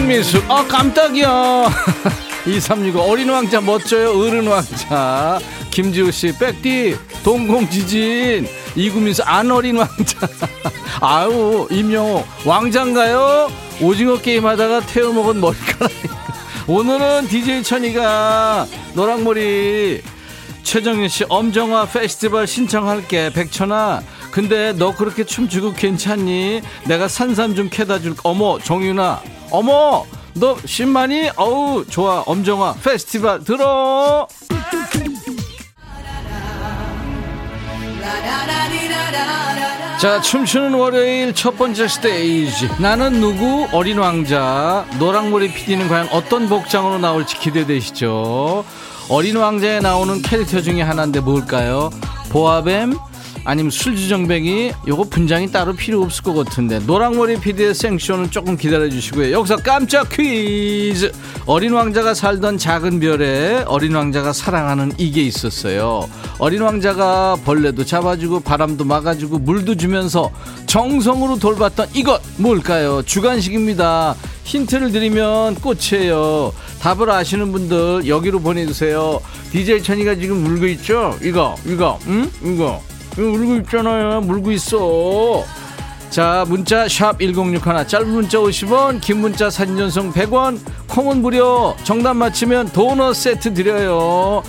미술, 아 깜짝이야. 2365 어린 왕자 멋져요. 어른 왕자 김지우씨, 백디 동공지진 이구민수 안 어린 왕자. 아우 임영호 왕자인가요? 오징어 게임하다가 태워먹은 머리카락. 오늘은 DJ 천이가 노랑머리. 최정윤씨, 엄정화 페스티벌 신청할게. 백천아 근데 너 그렇게 춤추고 괜찮니? 내가 산삼 좀 캐다 줄까? 어머 정윤아, 어머 너 신만이? 어우 좋아. 엄정화 페스티벌 들어. 자, 춤추는 월요일 첫 번째 스테이지, 나는 누구? 어린 왕자. 노랑머리 PD는 과연 어떤 복장으로 나올지 기대되시죠? 어린 왕자에 나오는 캐릭터 중에 하나인데 뭘까요? 보아뱀? 아니면 술주정뱅이? 요거 분장이 따로 필요 없을 것 같은데 노랑머리 PD의 생쇼는 조금 기다려주시고요. 여기서 깜짝 퀴즈! 어린 왕자가 살던 작은 별에 어린 왕자가 사랑하는 이게 있었어요. 어린 왕자가 벌레도 잡아주고 바람도 막아주고 물도 주면서 정성으로 돌봤던 이것 뭘까요? 주관식입니다. 힌트를 드리면 꽃이에요. 답을 아시는 분들 여기로 보내주세요. DJ 천이가 지금 울고 있죠? 이거 응? 이거 울고 있잖아요. 물고 있어. 자, 문자 샵 1061, 짧은 문자 50원, 긴 문자 사진 전송 100원, 콩은 무료. 정답 맞히면 도넛 세트 드려요.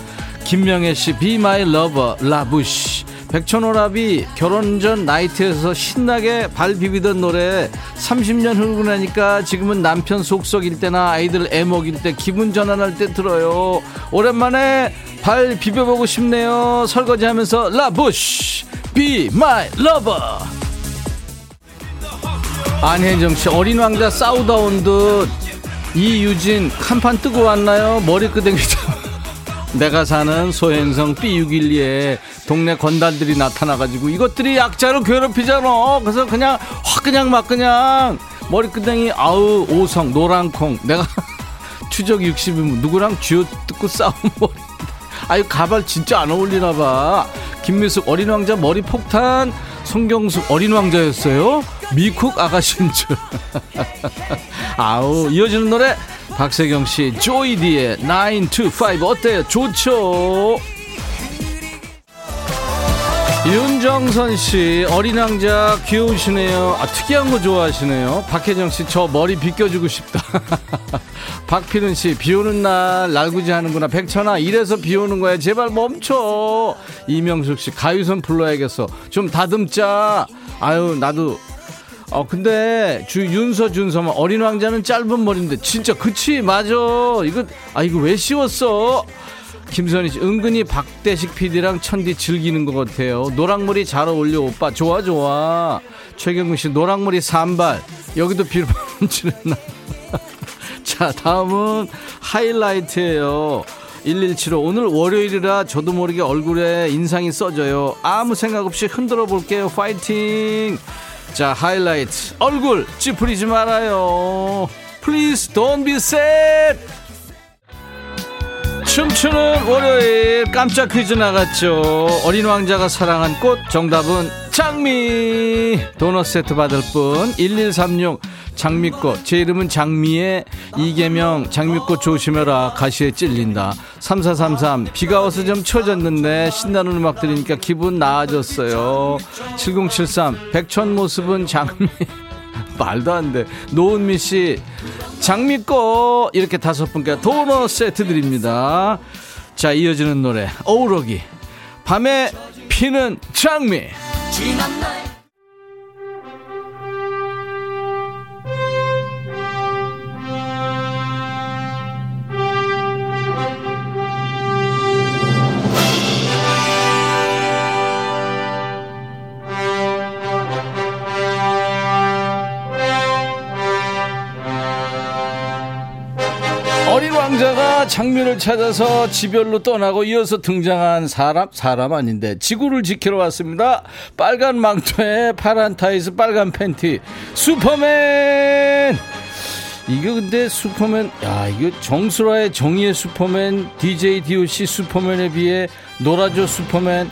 김명애씨, Be My Lover 라부시. 백천오라비, 결혼 전 나이트에서 신나게 발 비비던 노래 30년 흐르고 나니까 지금은 남편 속썩일 때나 아이들 애 먹일 때 기분 전환할 때 들어요. 오랜만에 발 비벼보고 싶네요. 설거지하면서 라부쉬 Be My Lover. 안혜정씨, 어린 왕자 싸우다 온 듯. 이유진, 한판 뜨고 왔나요? 머리끄댕이 내가 사는 소행성 B612에 동네 건달들이 나타나가지고 이것들이 약자를 괴롭히잖아. 그래서 그냥 확 그냥 막 그냥 머리끄댕이. 아우 오성 노랑콩, 내가 추적 60인분 누구랑 쥐어뜯고 싸운 머리. 아유 가발 진짜 안 어울리나봐. 김미숙, 어린 왕자 머리 폭탄. 송경숙, 어린 왕자였어요? 미쿡 아가씨인 줄. 아우, 이어지는 노래 박세경씨 조이디의 9 to 5. 어때요? 좋죠. 윤정선씨 어린왕자 귀여우시네요. 아, 특이한거 좋아하시네요. 박혜정씨 저 머리 빗겨주고 싶다. 박필은씨 비오는 날 날구지 하는구나. 백천아 이래서 비오는거야 제발 멈춰. 이명숙씨 가유선 불러야겠어 좀 다듬자. 아유 나도 근데 준서만 어린왕자는 짧은 머리인데 진짜 그치 맞아. 이거 왜 씌웠어. 김선희씨 은근히 박대식 PD랑 천디 즐기는 것 같아요. 노랑머리 잘 어울려 오빠. 좋아. 최경근씨 노랑머리 산발 여기도 빌바람치는. 자 다음은 하이라이트예요. 1175 오늘 월요일이라 저도 모르게 얼굴에 인상이 써져요. 아무 생각 없이 흔들어 볼게요. 파이팅. 자 하이라이트 얼굴 찌푸리지 말아요. Please don't be sad. 춤추는 월요일 깜짝 퀴즈 나갔죠. 어린 왕자가 사랑한 꽃 정답은 장미. 도넛 세트 받을 분 1136 장미꽃 제 이름은 장미의 이계명 장미꽃 조심해라 가시에 찔린다. 3433 비가 와서 좀 처졌는데 신나는 음악 들으니까 기분 나아졌어요. 7073 백천 모습은 장미. 말도 안 돼. 노은미 씨 장미꽃 이렇게 5분께 도넛 세트 드립니다. 자 이어지는 노래 어우러기 밤에 피는 장미. 장미를 찾아서 지별로 떠나고 이어서 등장한 사람 아닌데 지구를 지키러 왔습니다. 빨간 망토에 파란 타이즈 빨간 팬티 슈퍼맨. 이거 근데 슈퍼맨 이거 정수라의 정의의 슈퍼맨 DJ DOC 슈퍼맨에 비해 노라조 슈퍼맨.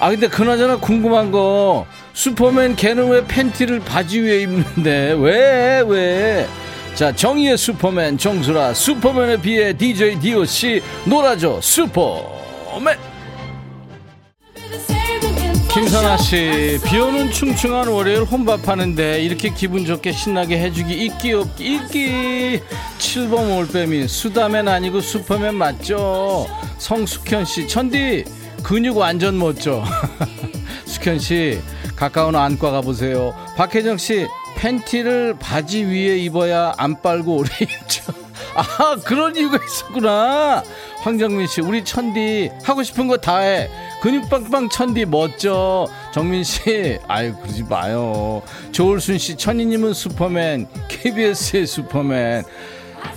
근데 그나저나 궁금한 거 슈퍼맨 걔는 왜 팬티를 바지 위에 입는데 왜? 자 정의의 슈퍼맨 정수라 슈퍼맨에 비해 DJ DOC 노라조 슈퍼맨. 김선아씨 비오는 충충한 월요일 혼밥하는데 이렇게 기분 좋게 신나게 해주기 있기 없기 있기. 7번 올빼미 수다맨 아니고 슈퍼맨 맞죠. 성숙현씨 천디 근육 완전 멋져. 숙현씨 가까운 안과 가보세요. 박혜정씨 팬티를 바지 위에 입어야 안 빨고 오래 입죠. 그런 이유가 있었구나. 황정민씨 우리 천디 하고 싶은 거 다 해. 근육빵빵 천디 멋져. 정민씨 그러지 마요. 조울순씨 천이님은 슈퍼맨 KBS의 슈퍼맨.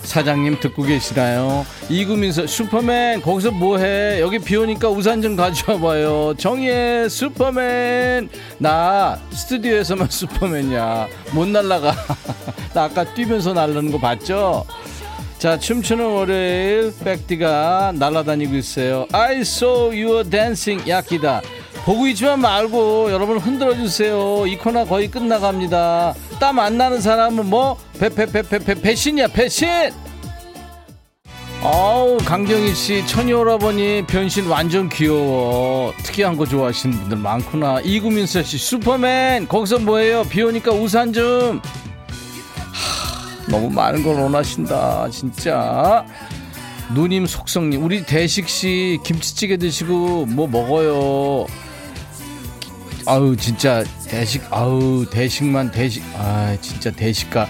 사장님 듣고 계시나요? 이구민서 슈퍼맨 거기서 뭐해. 여기 비오니까 우산 좀 가져와봐요. 정의의 슈퍼맨. 나 스튜디오에서만 슈퍼맨이야. 못 날라가. 나 아까 뛰면서 날라는 거 봤죠? 자 춤추는 월요일 백디가 날아다니고 있어요. I saw you dancing 야키다. 보고 있지만 말고 여러분 흔들어주세요. 이 코너 거의 끝나갑니다. 땀 안 나는 사람은 배신이야. 강경희씨 천이오라버니 변신 완전 귀여워. 특이한 거 좋아하시는 분들 많구나. 이구민서씨 슈퍼맨 거기서 뭐해요. 비오니까 우산 좀. 너무 많은 걸 원하신다 진짜. 누님 속성님 우리 대식씨 김치찌개 드시고 뭐 먹어요. 진짜 대식 대식만 대식 진짜 대식가.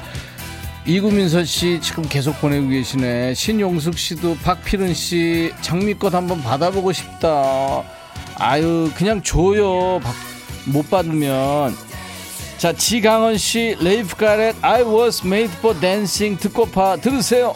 이구민서씨 지금 계속 보내고 계시네. 신용숙씨도 박필은씨 장미꽃 한번 받아보고 싶다. 그냥 줘요 못 받으면. 자 지강원씨 레이프 가렛 I was made for dancing 듣고파 들으세요.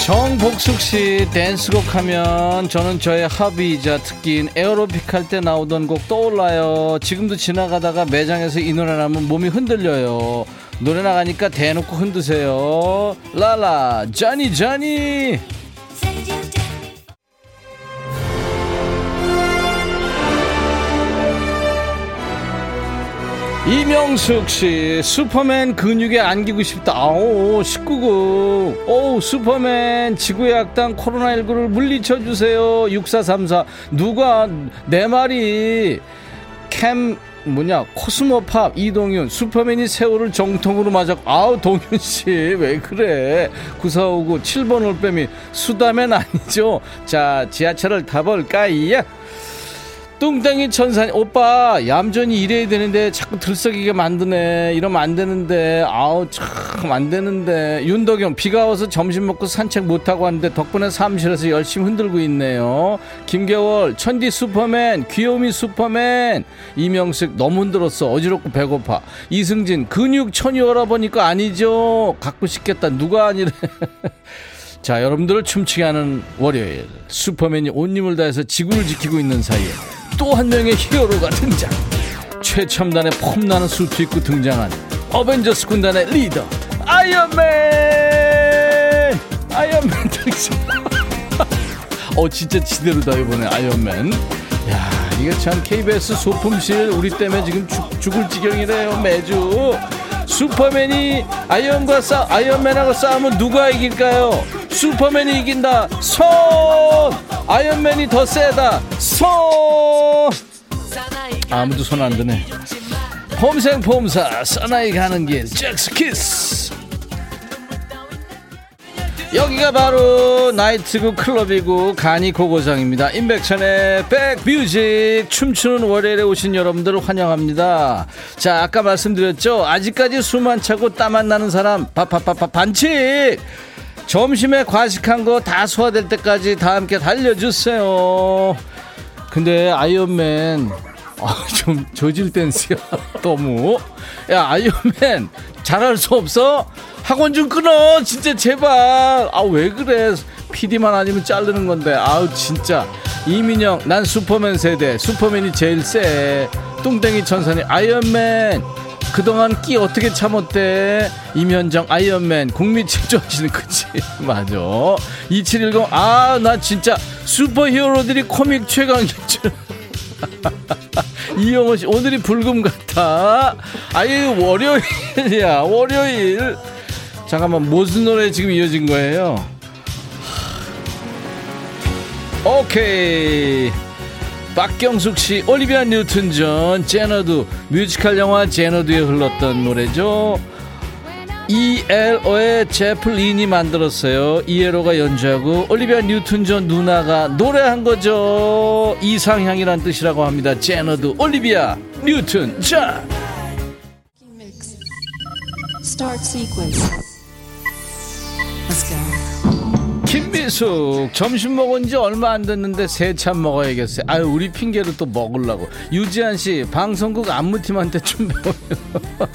정복숙씨 댄스곡 하면 저는 저의 합의이자 특기인 에어로빅 할 때 나오던 곡 떠올라요. 지금도 지나가다가 매장에서 이 노래 나면 몸이 흔들려요. 노래 나가니까 대놓고 흔드세요. 라라 자니. 이명숙씨, 슈퍼맨 근육에 안기고 싶다. 아오 19금 오우 슈퍼맨 지구의 악당 코로나19를 물리쳐주세요. 6434 누가 내 말이 캠 뭐냐 코스모팝 이동윤 슈퍼맨이 세월을 정통으로 맞아. 아우 동윤씨 왜 그래. 9459 7번 올빼미 수다맨 아니죠. 자 지하철을 타볼까요. 뚱땡이 천사님 오빠 얌전히 일해야 되는데 자꾸 들썩이게 만드네. 이러면 안 되는데. 아우 참 안 되는데. 윤덕영 비가 와서 점심 먹고 산책 못하고 왔는데 덕분에 사무실에서 열심히 흔들고 있네요. 김겨월 천디 슈퍼맨 귀요미 슈퍼맨. 이명숙 너무 흔들었어 어지럽고 배고파. 이승진 근육 천이 얼어보니까 아니죠. 갖고 싶겠다 누가 아니래. 자 여러분들을 춤추게 하는 월요일 슈퍼맨이 온 힘을 다해서 지구를 지키고 있는 사이에 또 한 명의 히어로가 등장. 최첨단의 폼나는 수트 입고 등장한 어벤져스 군단의 리더 아이언맨. 아이언맨 등장. 진짜 지대로다 이번에 아이언맨. 야 이거 참 KBS 소품실 우리 때문에 지금 죽을 지경이래요. 매주 슈퍼맨이 아이언맨하고 싸우면 누가 이길까요? 슈퍼맨이 이긴다. 손! 아이언맨이 더 세다. 손! 아무도 손 안 드네. 폼생폼사 사나이 가는 길 잭스키스. 여기가 바로 나이트고 클럽이고 간이 고고장입니다. 임백천의 백뮤직 춤추는 월요일에 오신 여러분들을 환영합니다. 자 아까 말씀드렸죠. 아직까지 숨 안 차고 땀 안 나는 사람 반칙. 점심에 과식한 거 다 소화될 때까지 다 함께 달려주세요. 근데 아이언맨 좀 저질 댄스야 너무. 야 아이언맨 잘할 수 없어? 학원 좀 끊어 진짜 제발. 아 왜 그래 PD만 아니면 자르는 건데. 아우 진짜. 이민영 난 슈퍼맨 세대 슈퍼맨이 제일 세. 뚱땡이 천사님 아이언맨 그동안 끼 어떻게 참았대. 임현정 아이언맨 국민 최초하시는 그치 맞아. 2710 아 나 진짜 슈퍼 히어로들이 코믹 최강이죠. 이영호씨 오늘이 불금 같아. 아유 월요일이야 월요일. 잠깐만 무슨 노래 지금 이어진 거예요. 오케이 박경숙씨 올리비아 뉴턴 존 제너두 뮤지컬 영화 제너두에 흘렀던 노래죠. ELO의 제플린이 만들었어요. ELO가 연주하고 올리비아 뉴턴 존 누나가 노래한 거죠. 이상향이란 뜻이라고 합니다. 제너드 올리비아 뉴턴 존. 김미숙 점심 먹은 지 얼마 안 됐는데 세참 먹어야겠어요. 아유 우리 핑계로 또 먹으려고. 유지한씨 방송국 안무팀한테 좀 배워요.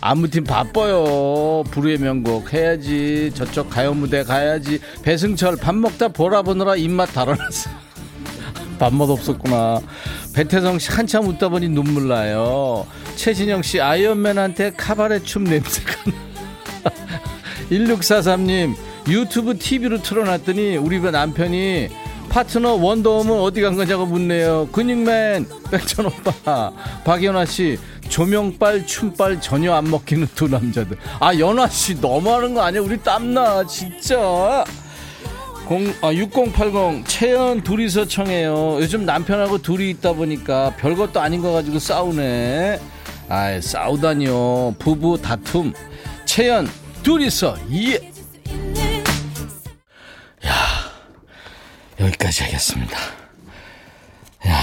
안무팀 바빠요. 불후의 명곡 해야지. 저쪽 가요무대 가야지. 배승철 밥 먹다 보라 보느라 입맛 달아났어. 밥맛 없었구나. 배태성씨 한참 웃다 보니 눈물 나요. 최진영씨 아이언맨한테 카바레 춤 냄새가 나. 1643님 유튜브 TV로 틀어놨더니 우리 남편이 파트너 원더우먼 어디 간 거냐고 묻네요. 근육맨 백천 오빠 박연화씨 조명빨 춤빨 전혀 안 먹히는 두 남자들. 아 연화씨 너무하는 거 아니야. 우리 땀나 진짜. 6080 채연 둘이서 청해요. 요즘 남편하고 둘이 있다 보니까 별것도 아닌 거 가지고 싸우네. 아이 싸우다니요. 부부 다툼. 채연 둘이서 예. 야, 여기까지 하겠습니다. 야.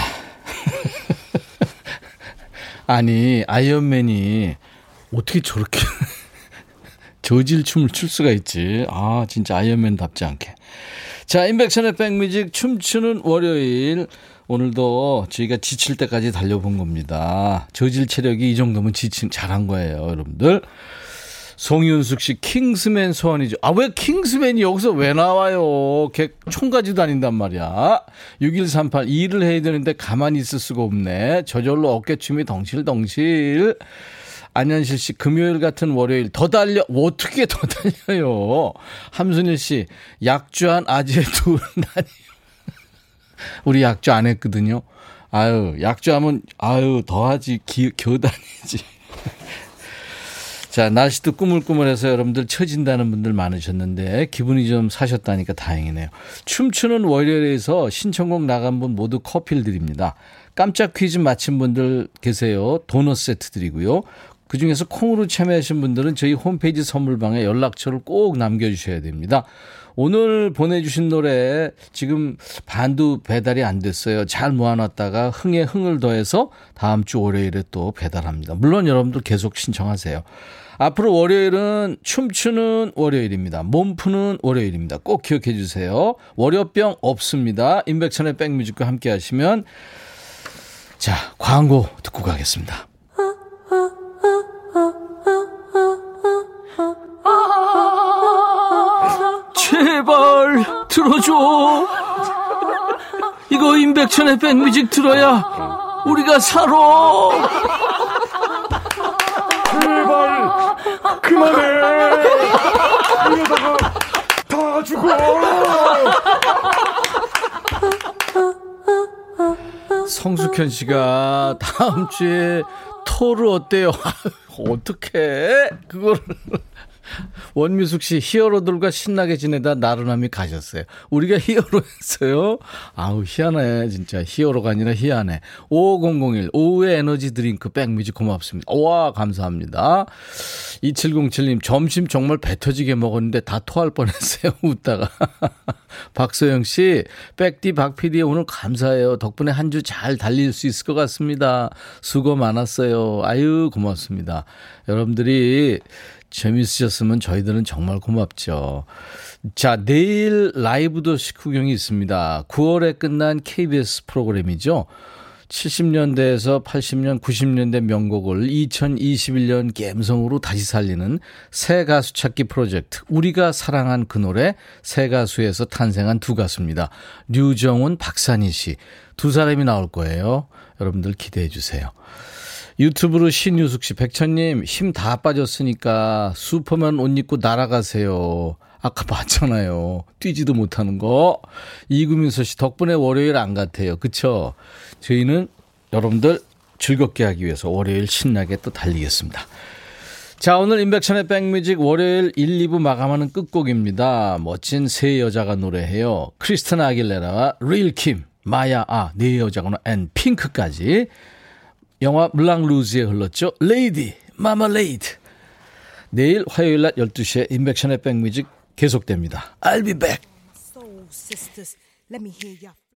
아니, 아이언맨이 어떻게 저렇게 저질춤을 출 수가 있지? 아, 진짜 아이언맨답지 않게. 자, 임백천의 백뮤직 춤추는 월요일. 오늘도 저희가 지칠 때까지 달려본 겁니다. 저질 체력이 이 정도면 지침 잘한 거예요, 여러분들. 송윤숙 씨 킹스맨 소원이죠. 아 왜 킹스맨이 여기서 왜 나와요. 걔 총가지도 아닌단 말이야. 6138 일을 해야 되는데 가만히 있을 수가 없네. 저절로 어깨춤이 덩실덩실. 안현실 씨 금요일 같은 월요일 더 달려. 어떻게 더 달려요. 함순일 씨 약주한 아재 둘 아니요. 우리 약주 안 했거든요. 아유 약주하면 아유 더하지 겨다니지. 자, 날씨도 꾸물꾸물해서 여러분들 처진다는 분들 많으셨는데 기분이 좀 사셨다니까 다행이네요. 춤추는 월요일에서 신청곡 나간 분 모두 커피를 드립니다. 깜짝 퀴즈 맞힌 분들 계세요. 도넛 세트 드리고요. 그중에서 콩으로 참여하신 분들은 저희 홈페이지 선물방에 연락처를 꼭 남겨주셔야 됩니다. 오늘 보내주신 노래 지금 반도 배달이 안 됐어요. 잘 모아놨다가 흥에 흥을 더해서 다음 주 월요일에 또 배달합니다. 물론 여러분들 계속 신청하세요. 앞으로 월요일은 춤추는 월요일입니다. 몸푸는 월요일입니다. 꼭 기억해 주세요. 월요병 없습니다. 임백천의 백뮤직과 함께 하시면, 자, 광고 듣고 가겠습니다. 제발 들어줘. 이거 임백천의 백뮤직 들어야 우리가 살아. 제발 그만해. 이러다가 다 죽어. 성숙현 씨가 다음 주에 토를 어때요? 어떡해 그걸. 원미숙 씨, 히어로들과 신나게 지내다 나른함이 가셨어요. 우리가 히어로였어요? 아우, 희한해. 진짜 히어로가 아니라 희한해. 5001 오후에 에너지 드링크 백뮤직 고맙습니다. 와, 감사합니다. 2707님, 점심 정말 배 터지게 먹었는데 다 토할 뻔했어요. 웃다가. 박소영 씨, 백디 박피디 오늘 감사해요. 덕분에 한 주 잘 달릴 수 있을 것 같습니다. 수고 많았어요. 아유, 고맙습니다. 여러분들이 재미있으셨으면 저희들은 정말 고맙죠. 자, 내일 라이브 도시 구경이 있습니다. 9월에 끝난 KBS 프로그램이죠. 70년대에서 80년, 90년대 명곡을 2021년 감성으로 다시 살리는 새 가수 찾기 프로젝트. 우리가 사랑한 그 노래, 새 가수에서 탄생한 두 가수입니다. 류정훈, 박산희 씨. 두 사람이 나올 거예요. 여러분들 기대해 주세요. 유튜브로 신유숙 씨, 백천님 힘 다 빠졌으니까 슈퍼맨 옷 입고 날아가세요. 아까 봤잖아요. 뛰지도 못하는 거. 이구민서 씨, 덕분에 월요일 안 같아요. 그쵸? 저희는 여러분들 즐겁게 하기 위해서 월요일 신나게 또 달리겠습니다. 자, 오늘 임백천의 백뮤직 월요일 1, 2부 마감하는 끝곡입니다. 멋진 세 여자가 노래해요. 크리스티나 아길레라와 릴킴, 마야, 아, 네 여자구나, 앤 핑크까지. 영화 블랑 루즈에 흘렀죠. 레이디 마마레이드. 내일 화요일 낮 12시에 인백션의 백뮤직 계속됩니다. I'll be back.